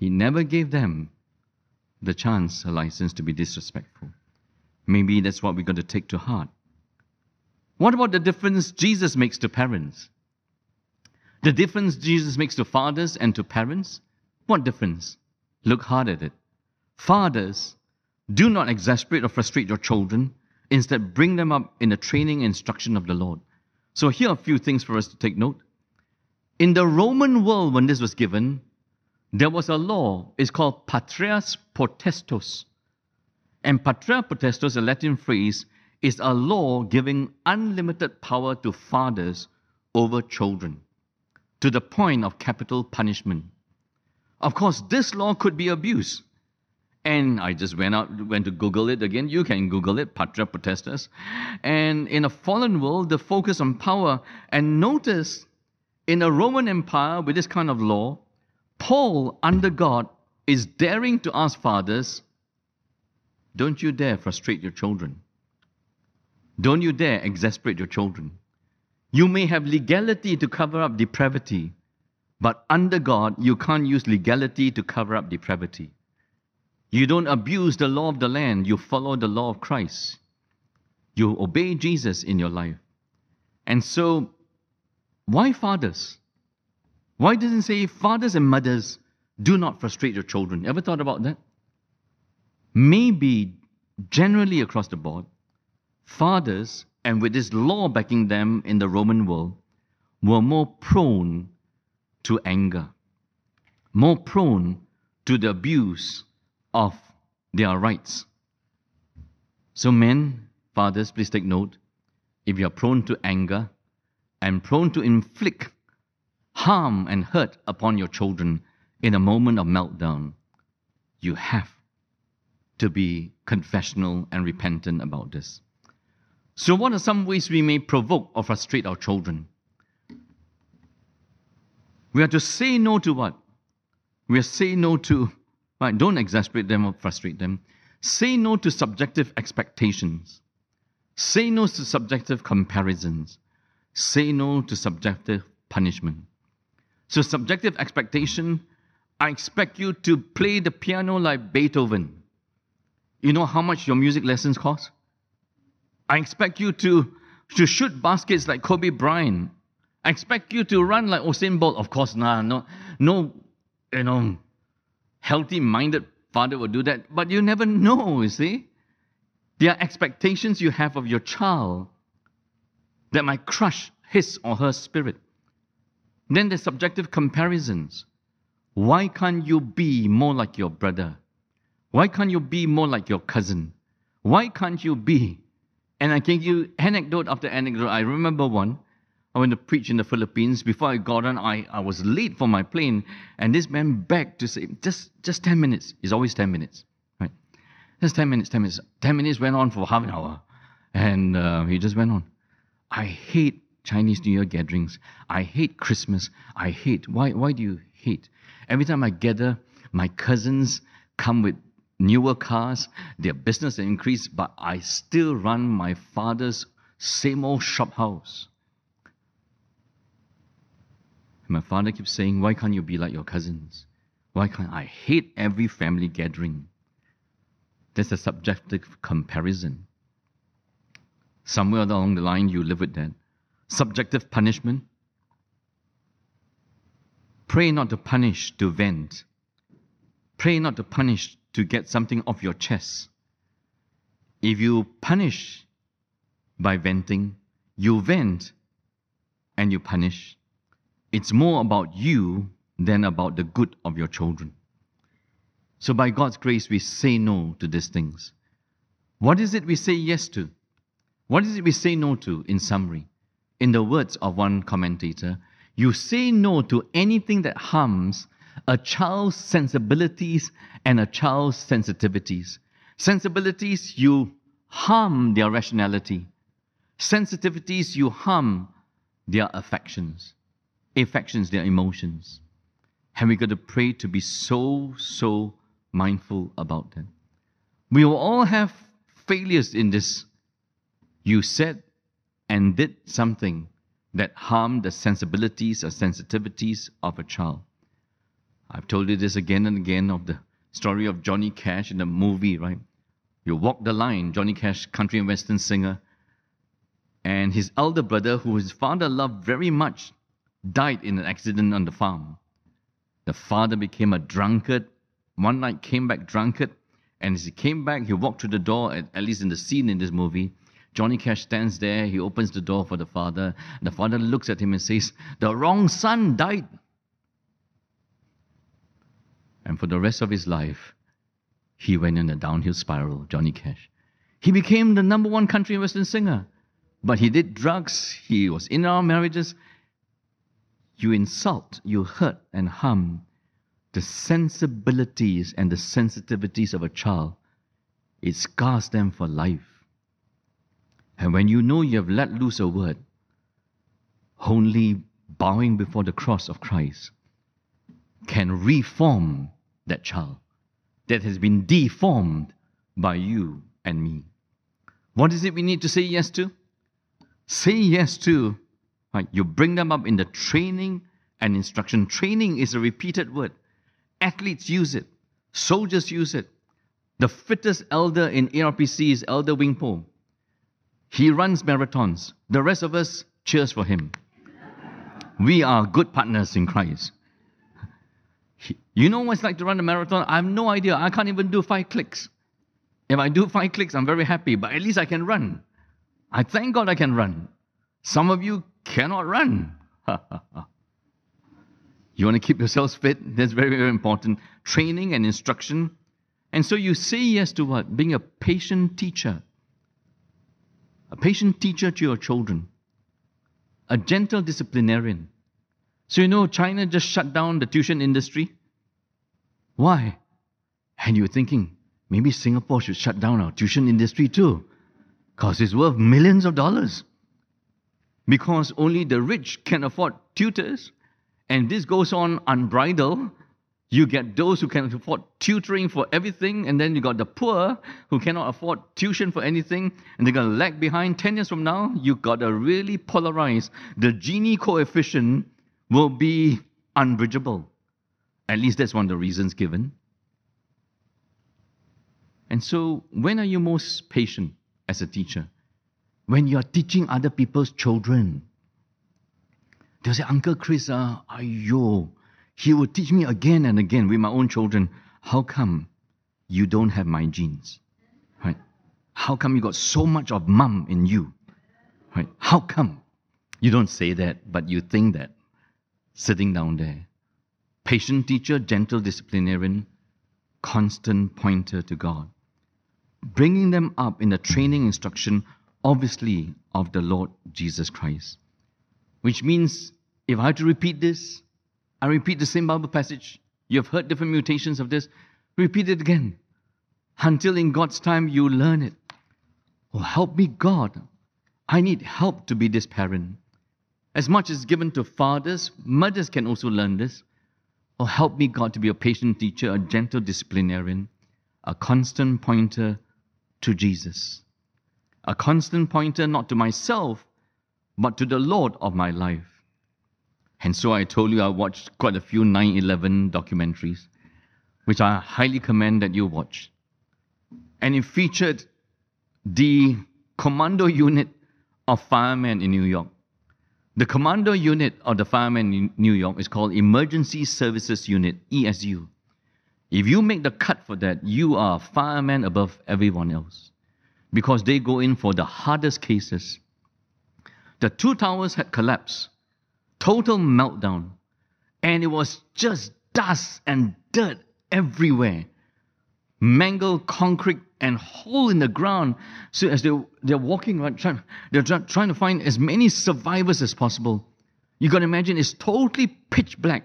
He never gave them the chance, a license to be disrespectful. Maybe that's what we're going to take to heart. What about the difference Jesus makes to parents? The difference Jesus makes to fathers and to parents? What difference? Look hard at it. Fathers, do not exasperate or frustrate your children. Instead, bring them up in the training and instruction of the Lord. So here are a few things for us to take note. In the Roman world, when this was given, there was a law. It's called patrias potestas. And patria potestas, a Latin phrase, is a law giving unlimited power to fathers over children, to the point of capital punishment. Of course, this law could be abused. And I just went out, went to Google it again. You can Google it, patria potestas. And in a fallen world, the focus on power. And notice, in a Roman Empire with this kind of law, Paul, under God, is daring to ask fathers, don't you dare frustrate your children. Don't you dare exasperate your children. You may have legality to cover up depravity, but under God, you can't use legality to cover up depravity. You don't abuse the law of the land. You follow the law of Christ. You obey Jesus in your life. And so, why fathers? Why doesn't it say, fathers and mothers, do not frustrate your children? Ever thought about that? Maybe, generally across the board, fathers, and with this law backing them in the Roman world, were more prone to anger, more prone to the abuse of their rights. So men, fathers, please take note, if you are prone to anger and prone to inflict harm and hurt upon your children in a moment of meltdown, you have to be confessional and repentant about this. So what are some ways we may provoke or frustrate our children? We are to say no to what? We are to say no to, right, don't exasperate them or frustrate them. Say no to subjective expectations. Say no to subjective comparisons. Say no to subjective punishment. So subjective expectation, I expect you to play the piano like Beethoven. You know how much your music lessons cost? I expect you to, to shoot baskets like Kobe Bryant. I expect you to run like Usain Bolt. Of course, nah, no, no, you know, healthy-minded father will do that. But you never know, you see. There are expectations you have of your child that might crush his or her spirit. Then there's subjective comparisons. Why can't you be more like your brother? Why can't you be more like your cousin? Why can't you be? And I can give you anecdote after anecdote. I remember one. I went to preach in the Philippines. Before I got on, I, I was late for my plane. And this man begged to say, just just ten minutes. It's always ten minutes, right? Just ten minutes, ten minutes. ten minutes went on for half an hour. And uh, he just went on. I hate Chinese New Year gatherings. I hate Christmas. I hate. Why, why do you hate? Every time I gather, my cousins come with newer cars. Their business has increased, but I still run my father's same old shop house. My father keeps saying, why can't you be like your cousins? Why can't I hate every family gathering? That's a subjective comparison. Somewhere along the line, you live with that. Subjective punishment. Pray not to punish, to vent. Pray not to punish, to get something off your chest. If you punish by venting, you vent and you punish. It's more about you than about the good of your children. So by God's grace, we say no to these things. What is it we say yes to? What is it we say no to, in summary? In the words of one commentator, you say no to anything that harms a child's sensibilities and a child's sensitivities. Sensibilities, you harm their rationality. Sensitivities, you harm their affections. Affections, their emotions. And we got to pray to be so, so mindful about that. We will all have failures in this. You said and did something that harmed the sensibilities or sensitivities of a child. I've told you this again and again of the story of Johnny Cash in the movie, right? You walk the line, Johnny Cash, country and western singer, and his elder brother, who his father loved very much, died in an accident on the farm. The father became a drunkard. One night came back drunkard, and as he came back, he walked through the door, at, at least in the scene in this movie. Johnny Cash stands there, he opens the door for the father. The father looks at him and says, "The wrong son died." And for the rest of his life, he went in a downhill spiral, Johnny Cash. He became the number one country western singer. But he did drugs, he was in our marriages. You insult, you hurt and harm the sensibilities and the sensitivities of a child. It scars them for life. And when you know you have let loose a word, only bowing before the cross of Christ can reform that child that has been deformed by you and me. What is it we need to say yes to? Say yes to, right? You bring them up in the training and instruction. Training is a repeated word. Athletes use it. Soldiers use it. The fittest elder in A R P C is Elder Wing Po. He runs marathons. The rest of us cheers for him. We are good partners in Christ. You know what it's like to run a marathon? I have no idea. I can't even do five clicks. If I do five clicks, I'm very happy, but at least I can run. I thank God I can run. Some of you cannot run. You want to keep yourselves fit? That's very, very important. Training and instruction. And so you say yes to what? Being a patient teacher. A patient teacher to your children. A gentle disciplinarian. So you know, China just shut down the tuition industry. Why? And you're thinking, maybe Singapore should shut down our tuition industry too, because it's worth millions of dollars. Because only the rich can afford tutors, and this goes on unbridled. You get those who can afford tutoring for everything, and then you got the poor who cannot afford tuition for anything, and they're going to lag behind. Ten years from now, you've got to really polarize. The Gini coefficient will be unbridgeable. At least that's one of the reasons given. And so, when are you most patient as a teacher? When you're teaching other people's children. They'll say, "Uncle Chris, uh, ayo, he will teach me again and again with my own children. How come you don't have my genes? Right? How come you got so much of mum in you? Right? How come?" You don't say that, but you think that. Sitting down there. Patient teacher, gentle disciplinarian, constant pointer to God. Bringing them up in the training instruction, obviously, of the Lord Jesus Christ. Which means, if I had to repeat this, I repeat the same Bible passage. You have heard different mutations of this. Repeat it again. Until in God's time, you learn it. Oh, help me, God. I need help to be this parent. As much as given to fathers, mothers can also learn this. Oh, help me, God, to be a patient teacher, a gentle disciplinarian, a constant pointer to Jesus. A constant pointer not to myself, but to the Lord of my life. And so I told you I watched quite a few nine eleven documentaries, which I highly commend that you watch. And it featured the commando unit of firemen in New York. The commando unit of the firemen in New York is called Emergency Services Unit, E S U. If you make the cut for that, you are a fireman above everyone else. because they go in for the hardest cases. The two towers had collapsed, total meltdown, and it was just dust and dirt everywhere, mangled concrete and hole in the ground. So as they, they're walking, right, trying, they're trying to find as many survivors as possible. You can imagine it's totally pitch black.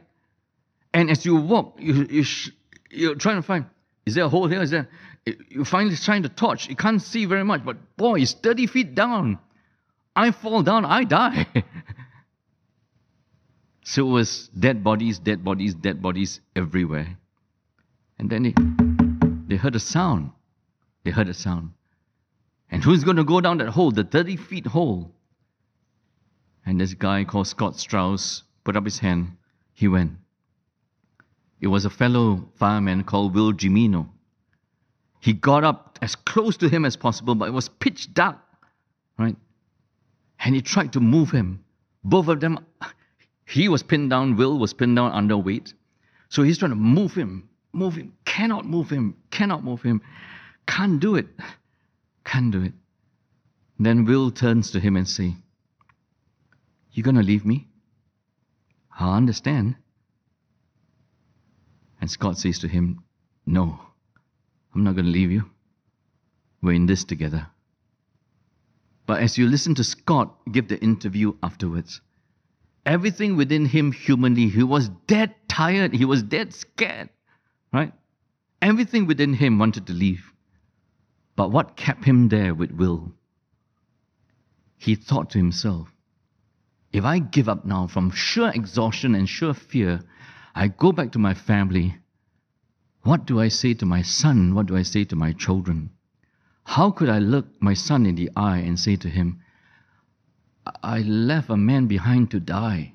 And as you walk, you, you sh you're trying to find, is there a hole here? Is there? You finally shine the torch. You can't see very much, but boy, it's thirty feet down. I fall down, I die. So it was dead bodies, dead bodies, dead bodies everywhere. And then they, they heard a sound. They heard a sound. And who's going to go down that hole, the thirty feet hole? And this guy called Scott Strauss put up his hand. He went. It was a fellow fireman called Will Gimino. He got up as close to him as possible, but it was pitch dark, right? And he tried to move him. Both of them, he was pinned down, Will was pinned down underweight. So he's trying to move him, move him, cannot move him, cannot move him. Can't do it, can't do it. Then Will turns to him and says, "You gonna leave me? I understand." And Scott says to him, "No, I'm not gonna leave you. We're in this together." But as you listen to Scott give the interview afterwards, everything within him humanly, he was dead tired, he was dead scared, right? Everything within him wanted to leave. But what kept him there with Will? He thought to himself, if I give up now from sheer exhaustion and sheer fear, I go back to my family, what do I say to my son? What do I say to my children? How could I look my son in the eye and say to him, I left a man behind to die?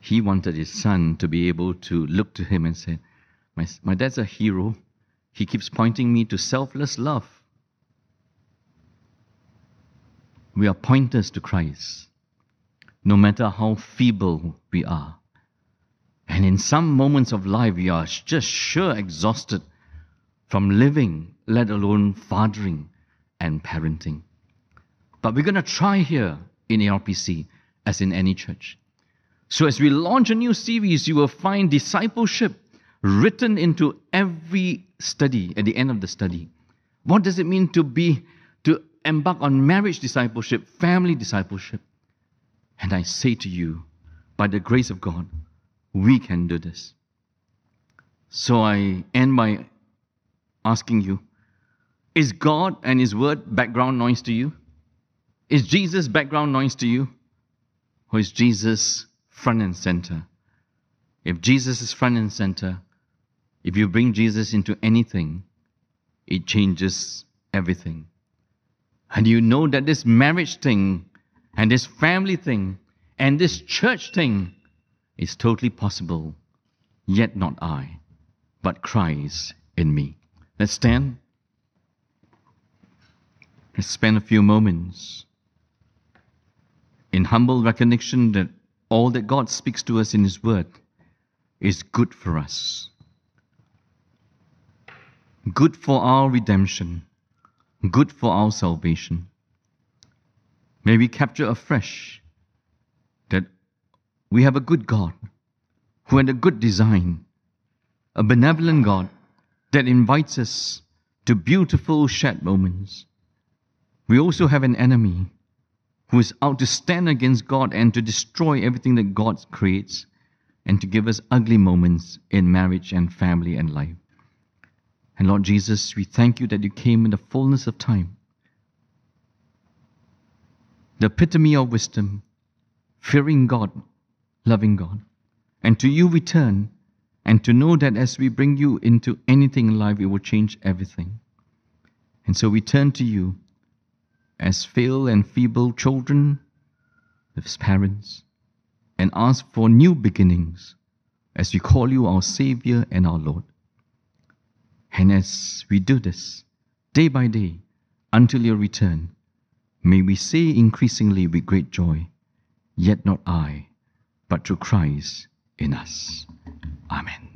He wanted his son to be able to look to him and say, my, my dad's a hero. He keeps pointing me to selfless love. We are pointers to Christ, no matter how feeble we are. And in some moments of life, we are just sure exhausted from living, let alone fathering and parenting. But we're going to try here in A R P C, as in any church. So as we launch a new series, you will find discipleship written into every study, at the end of the study. What does it mean to be, to embark on marriage discipleship, family discipleship? And I say to you, by the grace of God, we can do this. So I end by asking you, is God and His Word background noise to you? Is Jesus background noise to you? Or is Jesus front and center? If Jesus is front and center, if you bring Jesus into anything, it changes everything. And you know that this marriage thing, and this family thing, and this church thing is totally possible, yet not I, but Christ in me. Let's stand. Let's spend a few moments in humble recognition that all that God speaks to us in His Word is good for us. Good for our redemption. Good for our salvation. May we capture afresh that we have a good God who had a good design, a benevolent God that invites us to beautiful shared moments. We also have an enemy who is out to stand against God and to destroy everything that God creates and to give us ugly moments in marriage and family and life. And Lord Jesus, we thank you that you came in the fullness of time, the epitome of wisdom, fearing God, loving God. And to you we turn, and to know that as we bring you into anything in life, it will change everything. And so we turn to you as frail and feeble children, as parents, and ask for new beginnings as we call you our Savior and our Lord. And as we do this, day by day, until your return, may we say increasingly with great joy, yet not I, but through Christ in us. Amen.